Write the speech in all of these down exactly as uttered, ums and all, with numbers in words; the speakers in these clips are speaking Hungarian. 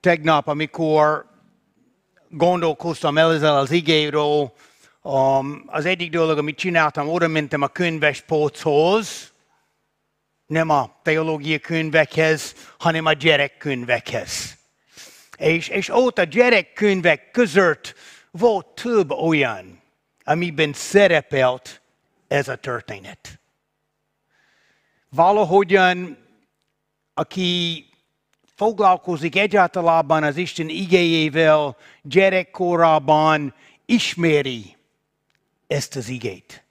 tegnap, amikor gondolkoztam ezzel az igéről, az egyik dolog, amit csináltam, oda mentem a könyvespolchoz, nem a teológiai könyvekhez, hanem a gyerekkönyvekhez. És, és ott a gyerekkönyvek között volt több olyan, amiben szerepelt ez a történet. Valahogyan, aki foglalkozik egyáltalában az Isten igéjével gyerekkorában, ismeri ezt az igét.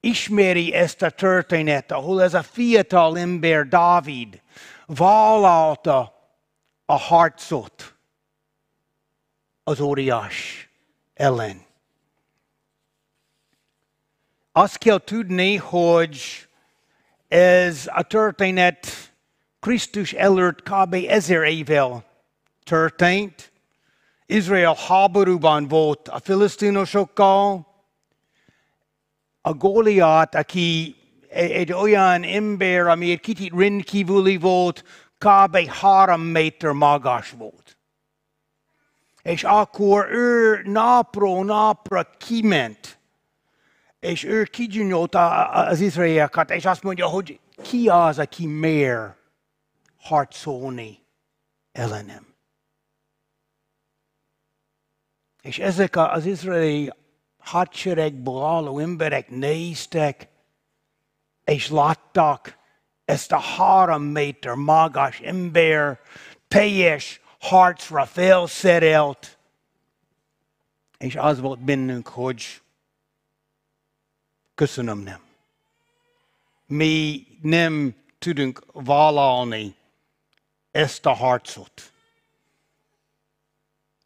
Ismeri ezt a történet, ahol ez a fiatal ember, Dávid, vállalta a harcot az óriás ellen. Azt kell tudni, hogy ez a történet Krisztus előtt kb. ezer évvel történt. Izrael háborúban volt a filisztínosokkal. A Góliát, aki egy olyan ember, ami egy kicsit rendkívüli volt, kb. három méter magas volt. És akkor ő napról napra kiment, és ő kigyinyolta az izraelieket, és azt mondja, hogy ki az, aki mer harcolni ellenem. És ezek az izraeli hadseregből álló emberek néztek, és láttak ezt a három méter magas ember, teljes harcra felszerelt, és az volt bennünk, hogy köszönöm, nem. Mi nem tudunk vállalni ezt a harcot.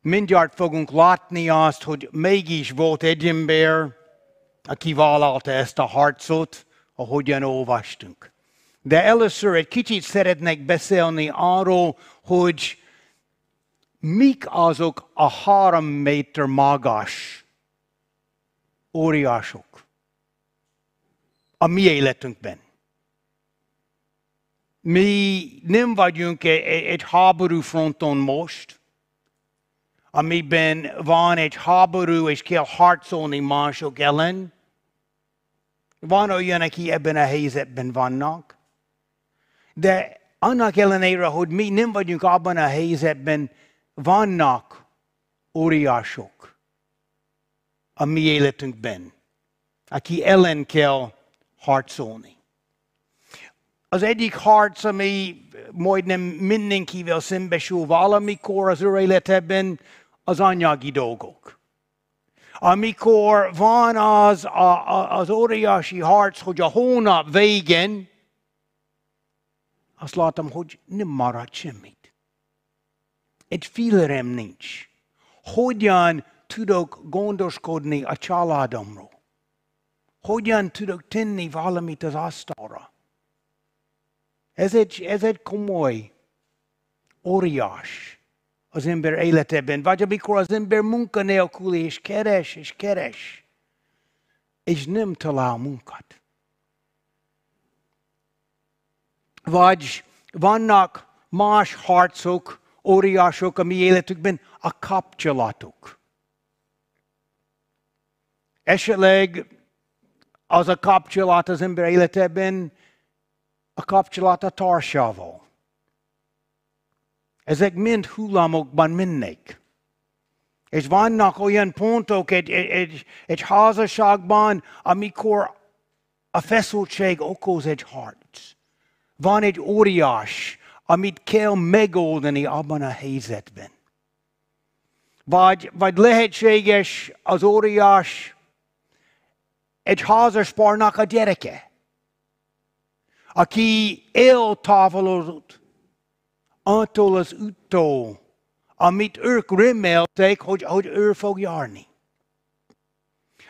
Mindjárt fogunk látni azt, hogy mégis volt egy ember, aki vállalta ezt a harcot, ahogyan olvastunk. De először egy kicsit szeretnék beszélni arról, hogy mik azok a három méter magas óriások a mi életünkben. Mi nem vagyunk egy háború fronton most, amiben van egy háború, és kell harcolni mások ellen. Van olyan, aki ebben a helyzetben vannak. De annak ellenére, hogy mi nem vagyunk abban a helyzetben, vannak óriások a mi életünkben, aki ellen kell harcolni. Az egyik harc, ami majdnem mindenkivel szembesül valamikor az ő életében, az anyagi dolgok. Amikor van az, a, a, az óriási harc, hogy a hónap végén, azt látom, hogy nem marad semmit. Egy fillerem nincs. Hogyan tudok gondoskodni a családomról? Hogyan tudok tenni valamit az asztalra? Ez egy, ez egy komoly, óriás az ember életében. Vagy amikor az ember munkanélküli, és keres, és keres, és nem talál munkát. Vagy vannak más harcok, óriások a mi életükben, a kapcsolatok. Esetleg az a kapcsolat az ember életében, a kapcsolat a társával. Ezek mind hullámokban mennek. És vannak olyan pontok egy, egy, egy, egy házasságban, amikor a feszültség okoz egy harc. Van egy óriás, amit kell megoldani abban a helyzetben. Vagy, vagy lehetséges az óriás egy házaspárnak a gyereke, aki eltávolodott attól az úttól, amit ők remelték, hogy, hogy ő fog járni.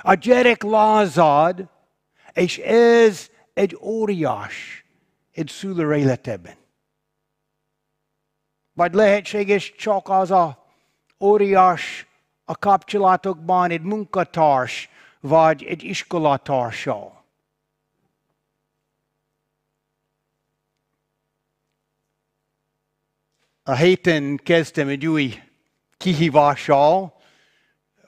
A gyerek lázad, és ez egy óriás egy szülő életében. Vagy lehetséges csak az a óriás a kapcsolatokban egy munkatárs, vagy egy iskolatársal. A héten kezdtem egy új kihívással.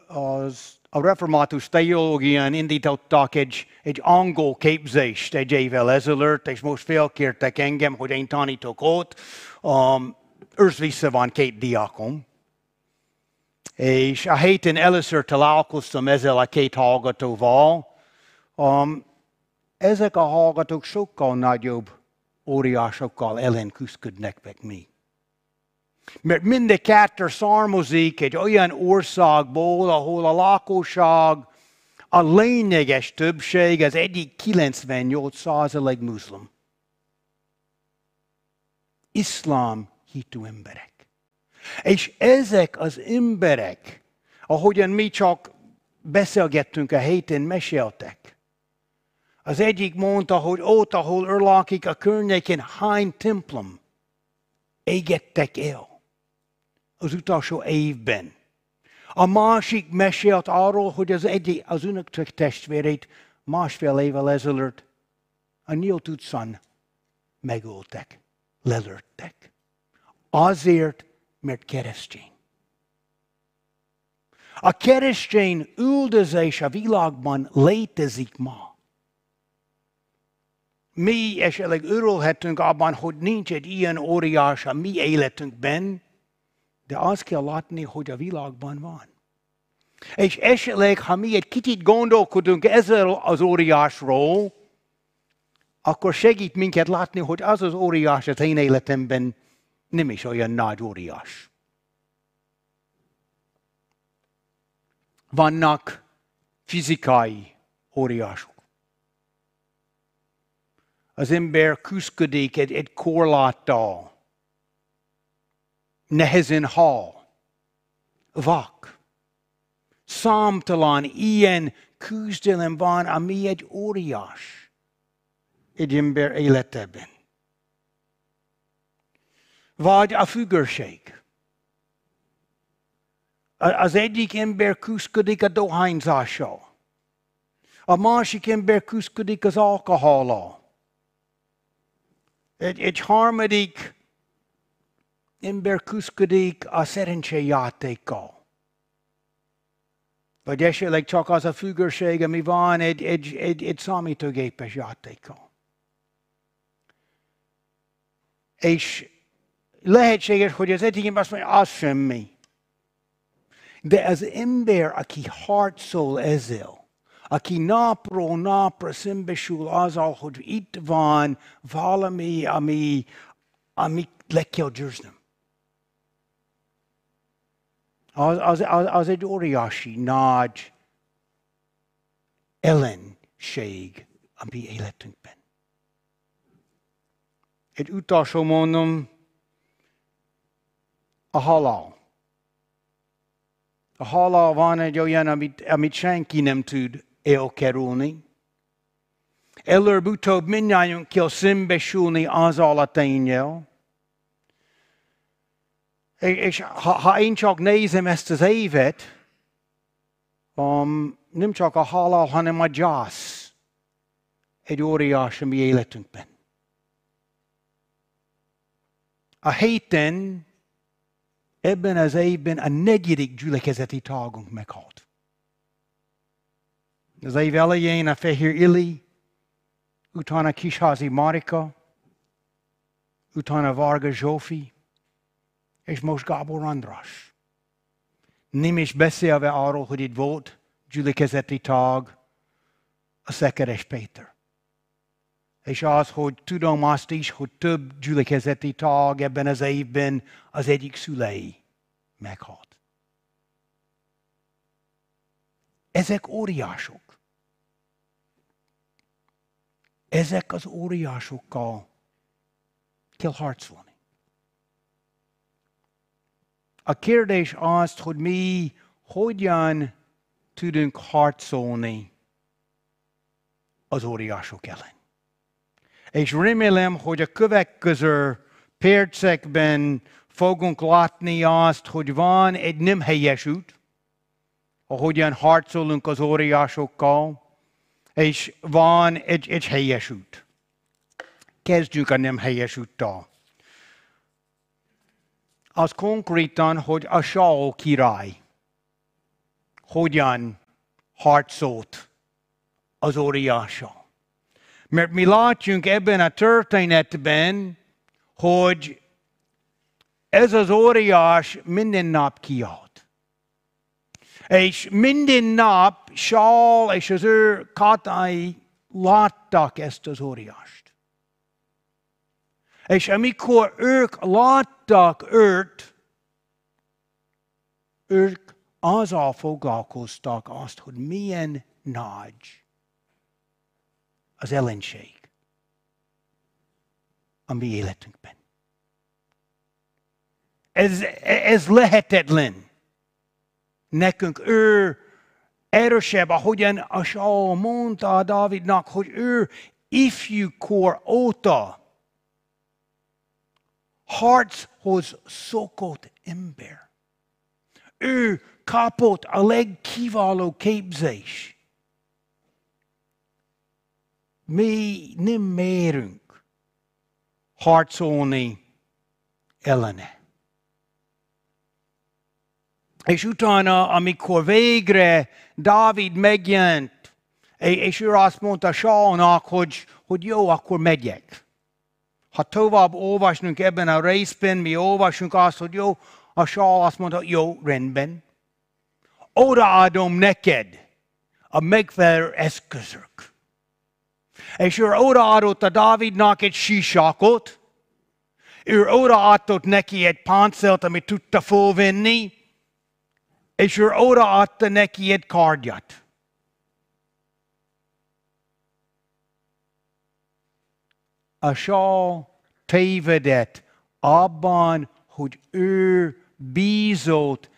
Az, a református teológián indítottak egy, egy angol képzést egy évvel ezelőtt, és most felkértek engem, hogy én tanítok ott. Um, Össze-vissza van két diákom. És a héten először találkoztam ezzel a két hallgatóval. Um, ezek a hallgatók sokkal nagyobb óriásokkal ellen küzdködnek meg mi. Mert mind a kettő származik egy olyan országból, ahol a lakosság, a lényeges többség, az egyik kilencvennyolc százalék muszlim. Iszlám hitű emberek. És ezek az emberek, ahogyan mi csak beszélgettünk a héten, meséltek. Az egyik mondta, hogy ott, ahol ő lakik, a környéken hány templom égettek el az utolsó évben. A másik mesélt arról, hogy az egyik, az önök testvérét másfél évvel ezelőtt a nyílt utcán megöltek, lelőttek. Azért, mert keresztény. A keresztény üldözés a világban létezik ma. Mi esetleg örülhetünk abban, hogy nincs egy ilyen óriás a mi életünkben, de azt kell látni, hogy a világban van. És esetleg, ha mi egy kicsit gondolkodunk ezzel az óriásról, akkor segít minket látni, hogy az az óriás az én életemben nem is olyan nagy óriás. Vannak fizikai óriások. Az ember küszködik egy, egy korláttal, nehezen hal, vak. Számtalan ilyen küzdelem van, ami egy óriás egy ember életében. Vagy a függőség. Az egyik ember küszködik a dohányzással. A másik ember küszködik az alkohollal. Egy, egy harmadik ember küszködik a szerencsejátékkal. Vagy esetleg csak az a függőség, ami van egy, egy, egy, egy számítógépes játékkal. És lehetséges, hogy az egyik ember azt mondja, az semmi. De az ember, aki harcol ezzel, aki napról napra szembesül azzal, hogy itt van valami, ami, amit le kell győznöm. Az, az, az, az egy óriási, nagy ellenség a mi életünkben. Egy utolsó mondom, a halál. A halál van egy olyan, amit, amit senki nem tud elkerülni. Előbb-utóbb mindnyájunk kell szembesülni azzal a ténnyel. És ha, ha én csak nézem ezt az évet, um, nem csak a halál, hanem a gyász egy óriás a mi életünkben. A héten, ebben az évben a negyedik gyülekezeti tagunk meghalt. Az év elején a Fehér Ili, utána Kisházi Marika, utána Varga Zsófi, és most Gábor András. Nem is beszélve arról, hogy itt volt gyülekezeti tag a Szekeres Péter. És az, hogy tudom azt is, hogy több gyülekezeti tag ebben az évben az egyik szülei meghalt. Ezek óriások. Ezek az óriásokkal kell harcolni. A kérdés az, hogy mi hogyan tudunk harcolni az óriások ellen. És remélem, hogy a következő percekben fogunk látni azt, hogy van egy nem helyes út, ahogyan harcolunk az óriásokkal, és van egy, egy helyes út. Kezdjük a nem helyes úttal. az konkrétan, hogy a Saul király hogyan harcolt az óriással. Mert mi látjunk ebben a történetben, hogy ez az óriás minden nap kiállt. És minden nap Saul és az ő katonái láttak ezt az óriást. És amikor ők láttak őt, ők azzal foglalkoztak azt, hogy milyen nagy az ellenség a mi életünkben. Ez, ez lehetetlen. Nekünk ő erősebb, ahogyan a Saul mondta Dávidnak, hogy ő ifjúkor óta harchoz szokott ember. Ő kapott a legkiváló képzést. Mi nem merünk harcolni ellene. És utána, amikor végre Dávid megjelent, és ő azt mondta Saulnak, hogy, hogy jó, akkor megyek. Ha tovább olvasnunk ebben a részben, mi olvasunk azt, hogy jó, a Saul azt mondta, jó, rendben. Odaadom neked a megfelelő eszközök. És ő odaadott a Dávidnak egy sisakot, ő odaadott neki egy páncélt, amit tudta fölvenni, és ő odaadta neki egy kardját. A Saul tévedett abban, hogy ő bízott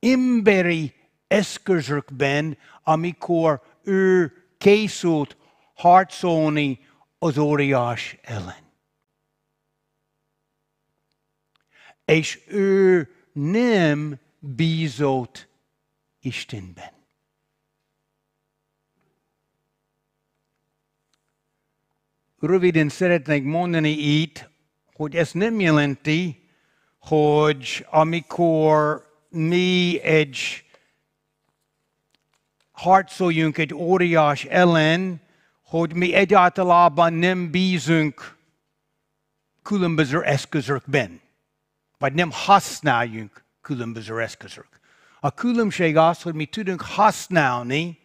emberi eszközökben, amikor ő készült harcolni az óriás ellen. És ő nem bízott Istenben. Röviden szeretnék mondani itt, hogy ez nem jelenti, hogy amikor mi egy harcoljunk egy óriás ellen, hogy mi egyáltalában nem bízunk különböző eszközökben, vagy nem használjunk különböző eszközök. A különbség az, hogy mi tudunk használni,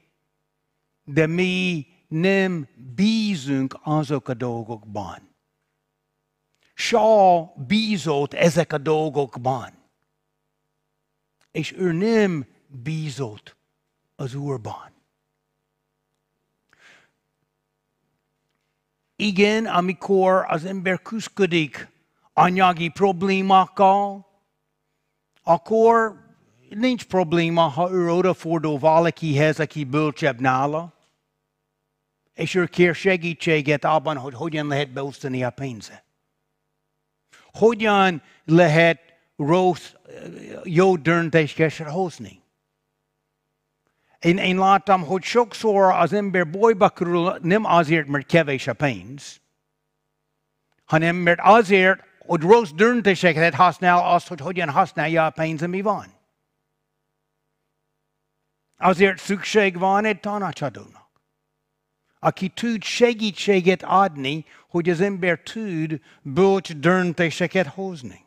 de mi nem bízunk azok a dolgokban. Saul bízott ezek a dolgokban, és ő nem bízott az Úrban. Igen, amikor az ember küzdik anyagi problémákkal, akkor nincs probléma, ha ő odafordul valakihez, aki bölcsebb nála, és ő kér segítséget abban, hogy hogyan lehet beosztani a pénze. Hogyan lehet rossz, jó döntéseket hozni. Én, én láttam, hogy sokszor az ember bajba kerül nem azért, mert kevés a pénz, hanem mert azért, hogy rossz döntéseket használ azt, hogy hogyan használja a pénz, ami van. Azért szükség van egy tanácsadónak, aki tud segítséget adni, hogy az ember tud bölcs döntéseket hozni.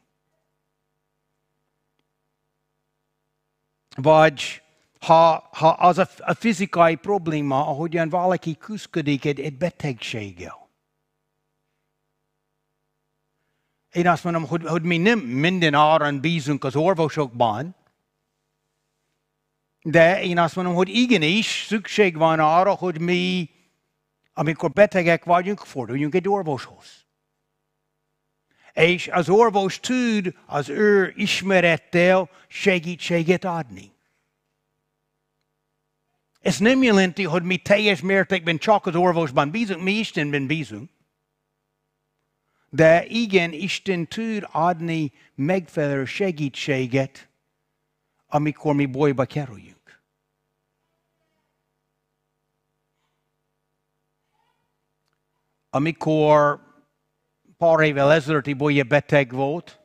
Vagy ha, ha az a, a fizikai probléma, ahogyan valaki küzdik egy, egy betegséggel. Én azt mondom, hogy, hogy mi nem minden áron bízunk az orvosokban, de én azt mondom, hogy igenis szükség van arra, hogy mi, amikor betegek vagyunk, forduljunk egy orvoshoz. És az orvos tud az ő ismerettel segítséget adni. Ez nem jelenti, hogy mi teljes mértékben csak az orvosban bízunk, mi Istenben bízunk. De igen, Isten tud adni megfelelő segítséget, amikor mi bajba kerüljünk. Amikor pár évvel ezelőtti beteg volt,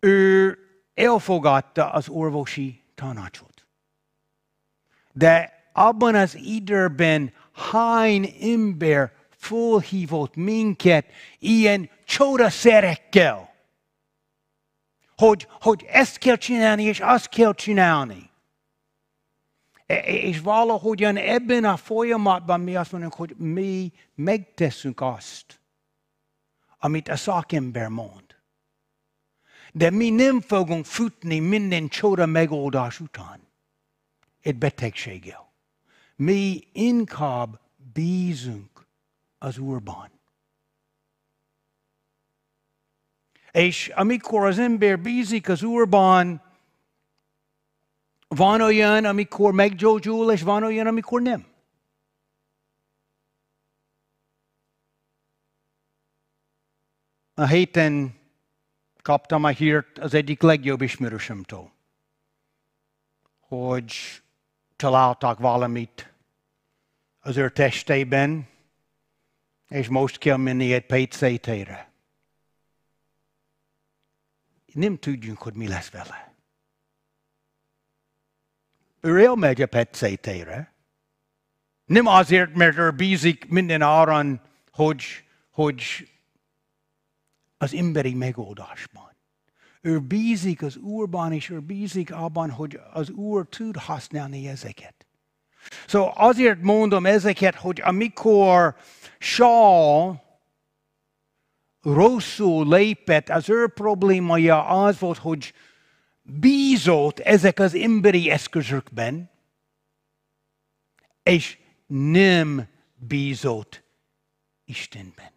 ő elfogadta az orvosi tanácsot. De abban az időben hány ember fölhívott minket ilyen csodaszerekkel, hogy, hogy ezt kell csinálni, és azt kell csinálni. És valahogyan ebben a folyamatban mi azt mondjuk, hogy mi megteszünk azt, amit a szakember mond. De mi nem fogunk futni minden csoda megoldás után egy betegséggel. Mi inkább bízunk az Úrban. És amikor az ember bízik az Úrban, van olyan, amikor meggyógyul, és van olyan, amikor nem. A héten kaptam a hírt az egyik legjobb ismerősömtől, hogy találtak valamit az ő testében, és most kell menni egy pé cé té-re. Nem tudjunk, hogy mi lesz vele. Ő elmegy a pé cé té-re, nem azért, mert ő bízik minden áron, hogy, hogy az emberi megoldásban. Ő bízik az Úrban, és ő bízik abban, hogy az Úr tud használni ezeket. Szóval azért mondom ezeket, hogy amikor Saul rosszul lépett, az ő problémája az volt, hogy bízott ezek az emberi eszközökben, és nem bízott Istenben.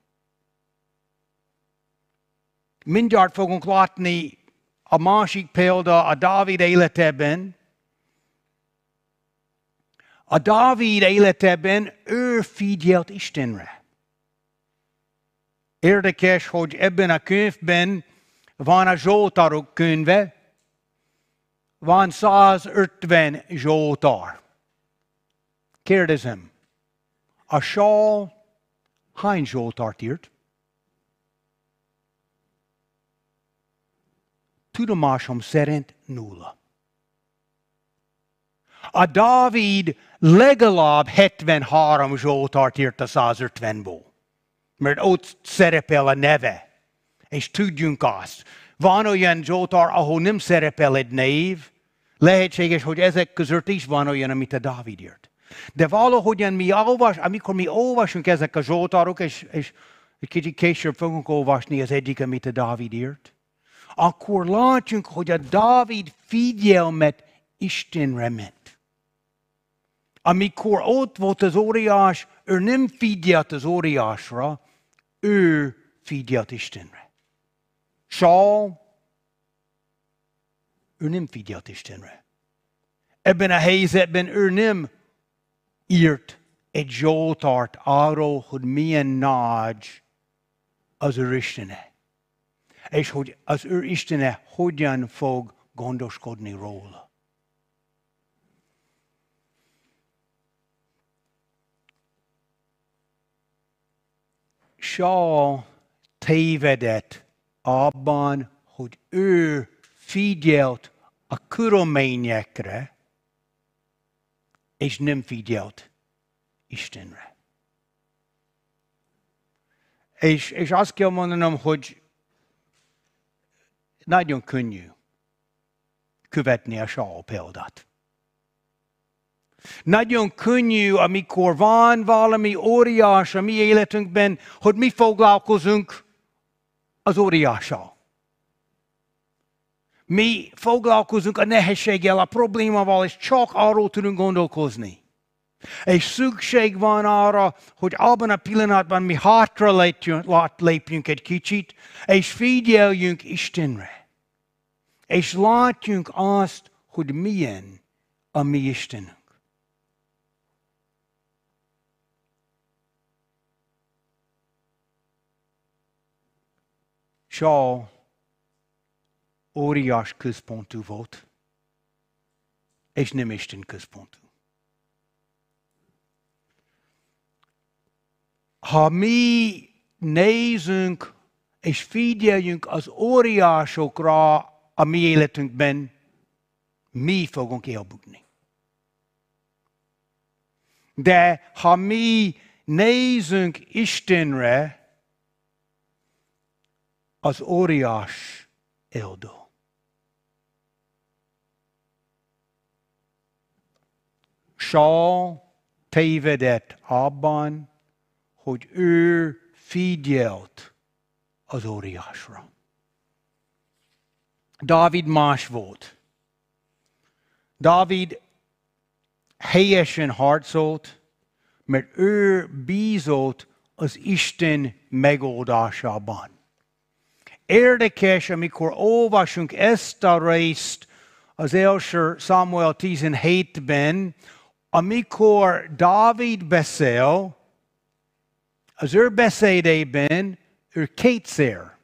Mindjárt fogunk látni a másik példa a Dávid életében. A Dávid életében ő figyelt Istenre. Érdekes, hogy ebben a könyvben van a Zsoltárok könyve, van százötven Zsoltár. Kérdezem, a Saul hány Zsoltárt írt? Tudomásom szerint nulla. A Dávid legalább hetvenhárom Zsoltárt írt a százötvenből, mert ott szerepel a neve, és tudjunk azt. Van olyan Zsoltár, ahol nem szerepel egy név, lehetséges, hogy ezek között is van olyan, amit a Dávid írt. De valahogyan mi olvas, amikor mi olvasunk ezek a Zsoltárok, és, és egy kicsit később fogunk olvasni az egyik, amit a Dávid írt, akkor látjunk, hogy a Dávid figyelmet Istenre ment. Amikor ott volt az óriás, ő nem figyelt az óriásra, ő figyelt Istenre. Saul, ő nem figyelt Istenre. Ebben a helyzetben ő nem írt egy zsoltárt arról, hogy milyen nagy az ő Istene, és hogy az ő Istene hogyan fog gondoskodni róla. Saul tévedett abban, hogy ő figyelt a körülményekre, és nem figyelt Istenre. És, és azt kell mondanom, hogy nagyon könnyű követni a Saul példát. Nagyon könnyű, amikor van valami óriás a mi életünkben, hogy mi foglalkozunk az óriással. Mi foglalkozunk a nehézséggel, a problémával, és csak arról tudunk gondolkozni. És szükség van arra, hogy abban a pillanatban mi hátra lépjünk egy kicsit, és figyeljünk Istenre. És látjunk azt, hogy milyen a mi Istenünk. Saul óriás központú volt, és nem Isten központú. Ha mi nézünk és figyeljünk az óriásokra, a mi életünkben mi fogunk elbukni. De ha mi nézünk Istenre, az óriás eldől. Saul tévedett abban, hogy ő figyelt az óriásra. Dávid más volt. Dávid helyesen harcolt, mert ő bízott az Isten megoldásában. Érdekes, amikor olvasunk ezt a részt az első Sámuel tizenhétben, amikor Dávid beszél, az ő beszédében ő kétszer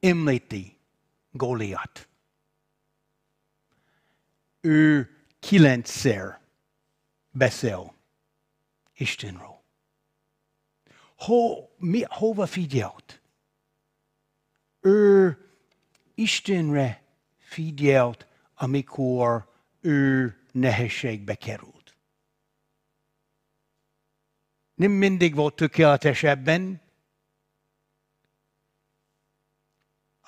említi Góliát. Ő kilencszer beszél Istenről. Ho, mi, hova figyelt? Ő Istenre figyelt, amikor ő nehézségbe került. Nem mindig volt tökéletes ebben.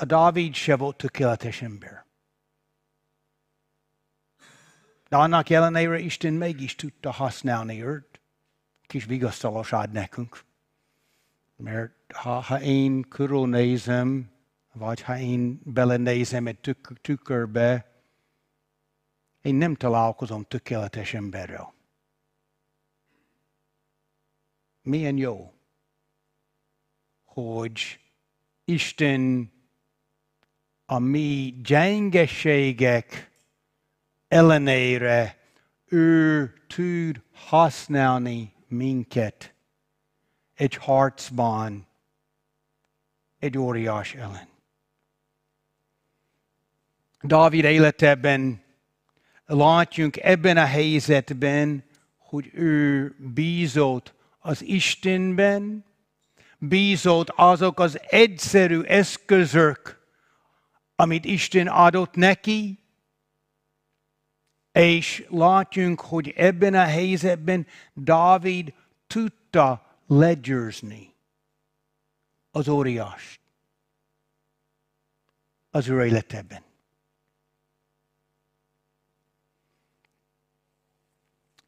A Dávid se volt tökéletes ember. De annak ellenére Isten mégis tudta használni őt. Kis vigasztalos ad nekünk. Mert ha, ha én körülnézem, vagy ha én belenézem egy tük- tükörbe, én nem találkozom tökéletes emberrel. Milyen jó, hogy Isten a mi gyengeségek ellenére ő tud használni minket egy harcban, egy óriás ellen. Dávid életében látjunk ebben a helyzetben, hogy ő bízott az Istenben, bízott azok az egyszerű eszközök, amit Isten adott neki, és látjunk, hogy ebben a helyzetben Dávid tudta legyőzni az óriást az ő életében.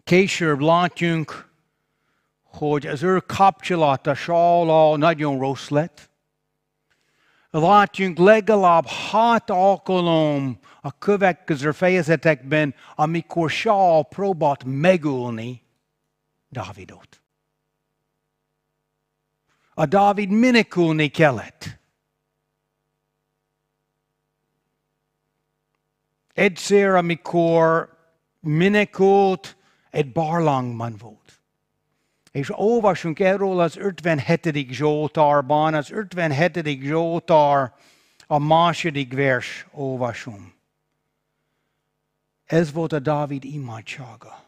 Később látjunk, hogy az ő kapcsolata Saul nagyon rossz lett. Látjunk legalább hat alkalom a következő fejezetekben, amikor Saul próbált megölni Dávidot. A Dávid menekülni kellett. Egyszer, amikor menekült, egy barlangban volt. És olvasunk erről az ötvenhetedik Zsoltárban, az ötvenhetedik Zsoltár, a második vers, olvasom. Ez volt a Dávid imádsága.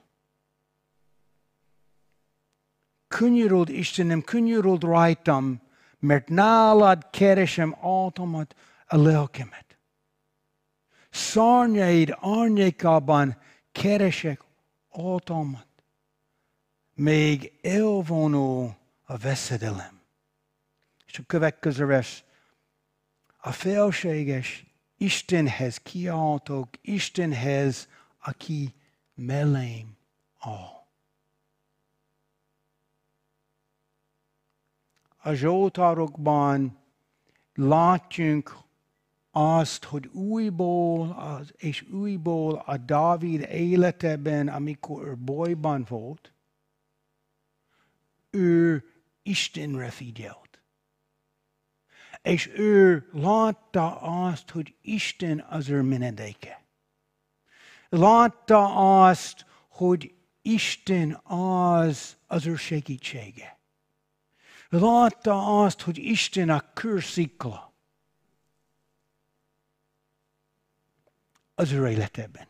Könyöröld Istenem, könyöröld rajtam, mert nálad keresem általmat, a lelkemet. Szárnyaid árnyékában keresek általmat, még elvonul a veszedelem. És a következő vers, a felséges Istenhez kiáltok, Istenhez, aki mellém áll. A Zsoltárokban látjunk azt, hogy újból az, és újból a Dávid életében, amikor bolyban volt, ő Istenre figyelt. És ő látta azt, hogy Isten az ő menedéke. Látta azt, hogy Isten az az ő segítsége. Látta azt, hogy Isten a kőszikla az ő életében.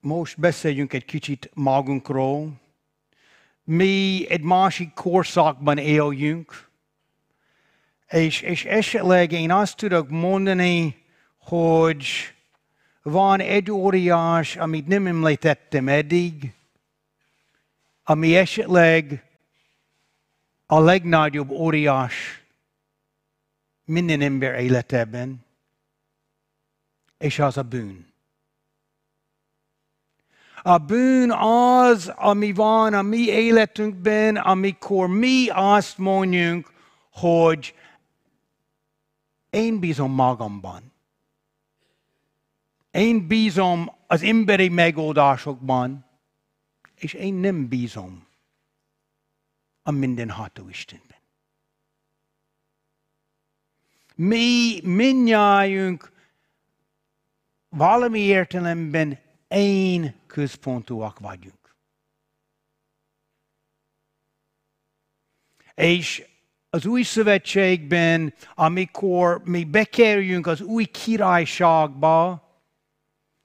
Most beszéljünk egy kicsit magunkról. mi egy másik korszakban éljünk, és, és esetleg én azt tudok mondani, hogy van egy óriás, amit nem említettem eddig, ami esetleg a legnagyobb óriás minden ember életében, és az a bűn. A bűn az, ami van a mi életünkben, amikor mi azt mondjuk, hogy én bízom magamban. Én bízom az emberi megoldásokban, és én nem bízom a mindenható Istenben. Mi mindnyájunk valami értelemben én központúak vagyunk. És az új szövetségben, amikor mi bekerüljünk az új királyságba,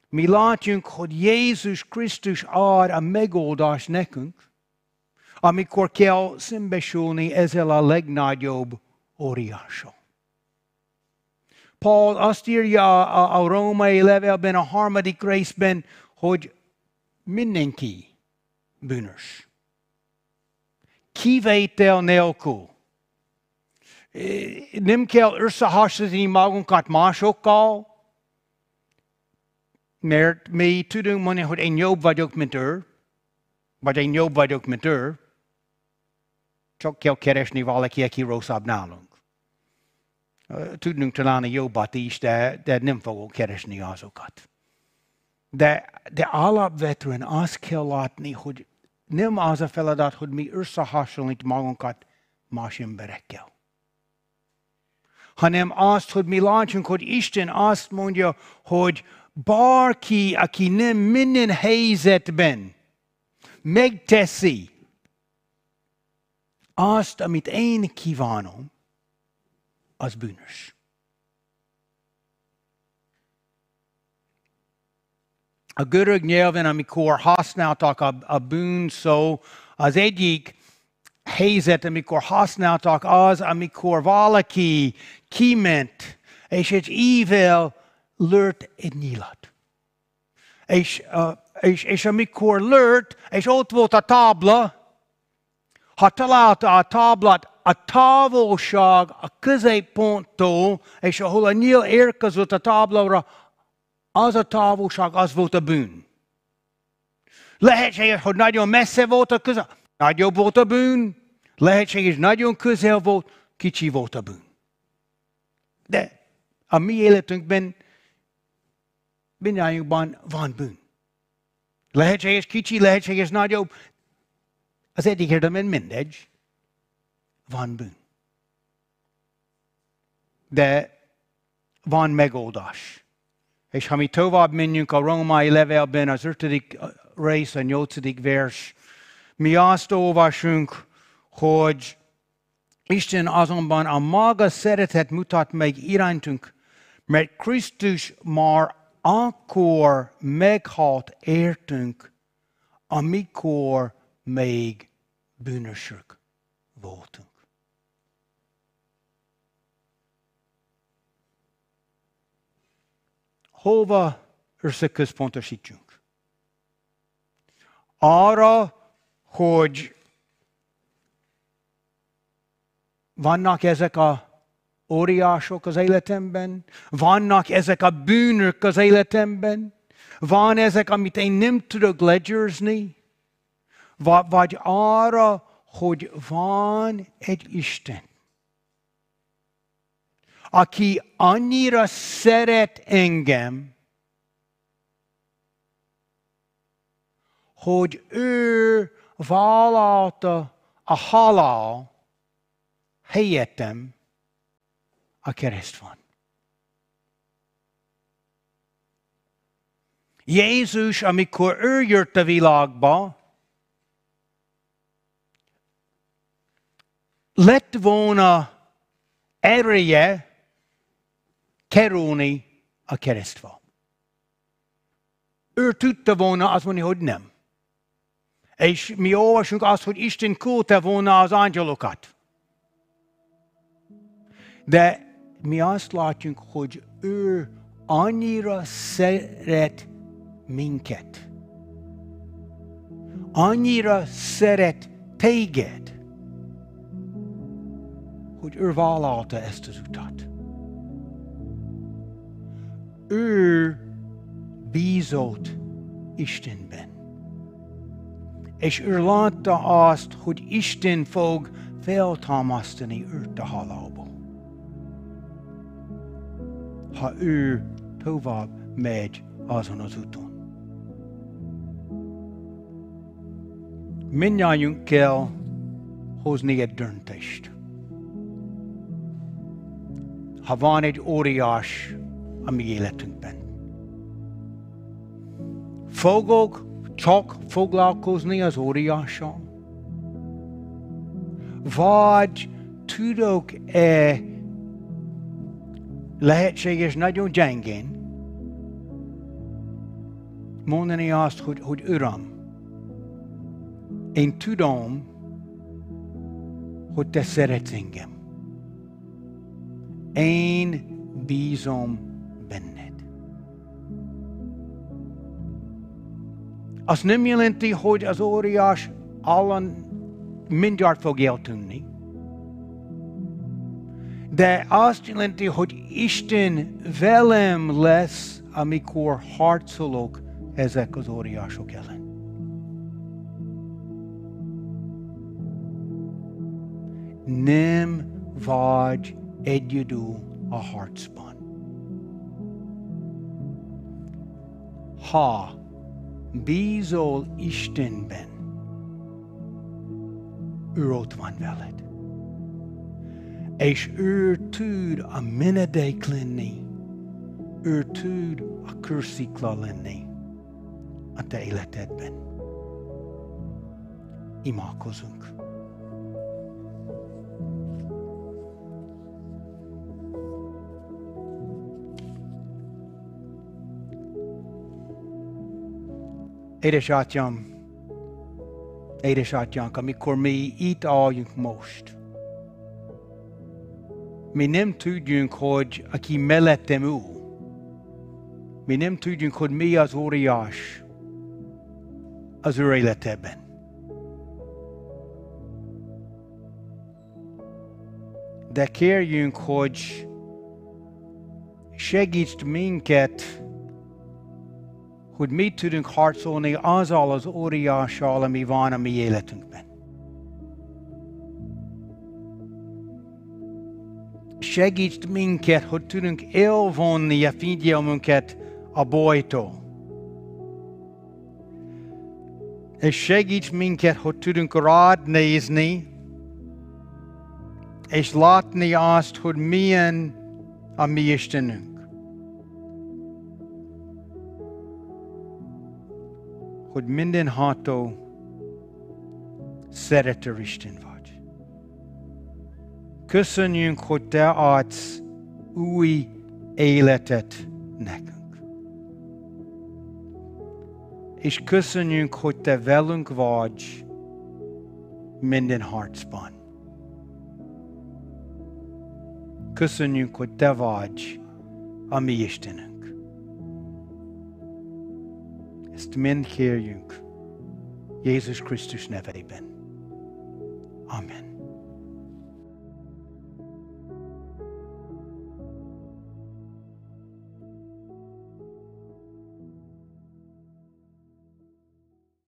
mi látjuk, hogy Jézus Krisztus ad a megoldást nekünk, amikor kell szembesülni ezzel a legnagyobb óriással. Paul azt írja a, a római levélben, a harmadik részben, hogy mindenki bűnös. Kivétel nélkül. Nem kell összehasonlítani magunkat másokkal, mert mi tudunk mondani, hogy én jobb vagyok, mint ő, vagy én jobb vagyok, mint ő, csak kell keresni valaki, aki rosszabb nálunk. Tudnunk találni jobbat is, de, de nem fogok keresni azokat. De, de alapvetően azt kell látni, hogy nem az a feladat, hogy mi összehasonlítjuk magunkat más emberekkel, hanem azt, hogy mi látjunk, hogy Isten azt mondja, hogy bárki, aki nem minden helyzetben megteszi azt, amit én kívánom, az bűnös. A görög nyelven, amikor használtak a, a bűn szó, az egyik helyzet, amikor használtak az, amikor valaki kiment, és egy ível lőtt egy nyilat. És, uh, és, és amikor lőtt, és ott volt a tábla, ha találta a táblát, a távolság a középponttól, és ahol a nyíl érkezett a táblára, az a távolság, az volt a bűn. Lehetséges, hogy nagyon messze volt a közel, nagyobb volt a bűn, lehetséges, nagyon közel volt, kicsi volt a bűn. De a mi életünkben, mindannyiunkban van bűn. Lehetséges kicsi, lehetséges nagyobb, az egyik érdemben mindegy. Van bűn. De van megoldás. És ha mi tovább menjünk a római levélben, az ötödik rész, a nyolcadik vers, mi azt olvasunk, hogy Isten azonban a maga szeretet mutat meg irántunk, mert Krisztus már akkor meghalt értünk, amikor még bűnösök voltunk. Hova összeközpontosítsunk? Arra, hogy vannak ezek a óriások az életemben, vannak ezek a bűnök az életemben, van ezek, amit én nem tudok legyőzni, vagy arra, hogy van egy Isten, aki annyira szeret engem, hogy ő vállalta a halál helyettem a keresztfán. Jézus, amikor ő jött a világba, lett volna ereje kerülni a keresztfára. Ő tudta volna azt mondani, hogy nem. És mi olvasunk azt, hogy Isten küldte volna az angyalokat. De mi azt látjuk, hogy ő annyira szeret minket. Annyira szeret téged, hogy ő vállalta ezt az utat. Ő bízott Istenben. És ő látta azt, hogy Isten fog feltámasztani őt a halálból. Ha ő tovább megy azon az úton. Mindnyájunk kell hozni egy döntést. Ha van egy óriás a mi életünkben. Fogok csak foglalkozni az óriással? Vagy tudok-e lehetséges nagyon gyengén mondani azt, hogy, hogy Uram, én tudom, hogy te szeretsz engem. Én bízom benned. Az nem jelenti, hogy az óriás allan mindjárt fog eltűnni. De azt jelenti, hogy Isten velem lesz, amikor harcolok ezek az óriások ellen. Nem vagy egyedül a harcban. Ha bízol Istenben, ő ott van veled. És ő tud a menedék lenni, ő tud a kőszikla lenni a te életedben. Imádkozunk. Édesatyám, édesatyánk, amikor mi itt álljunk most, mi nem tudjunk, hogy aki mellettem ül, mi nem tudjunk, hogy mi az óriás az ő életében. De kérjünk, hogy segíts minket, hogy mi tudunk harcolni azzal az óriással, ami van a mi életünkben. Segíts minket, hogy tudunk elvonni a figyelmünket a bajtól. És segíts minket, hogy tudunk rád nézni, és látni azt, hogy milyen a mi Istenünk. Hogy mindenható szerető Isten vagy. Köszönjünk, hogy te adsz új életet nekünk. És köszönjünk, hogy te velünk vagy minden harcban. Köszönjünk, hogy te vagy a mi Istenünk. Ezt mind kérjünk Jézus Krisztus nevében. Amen.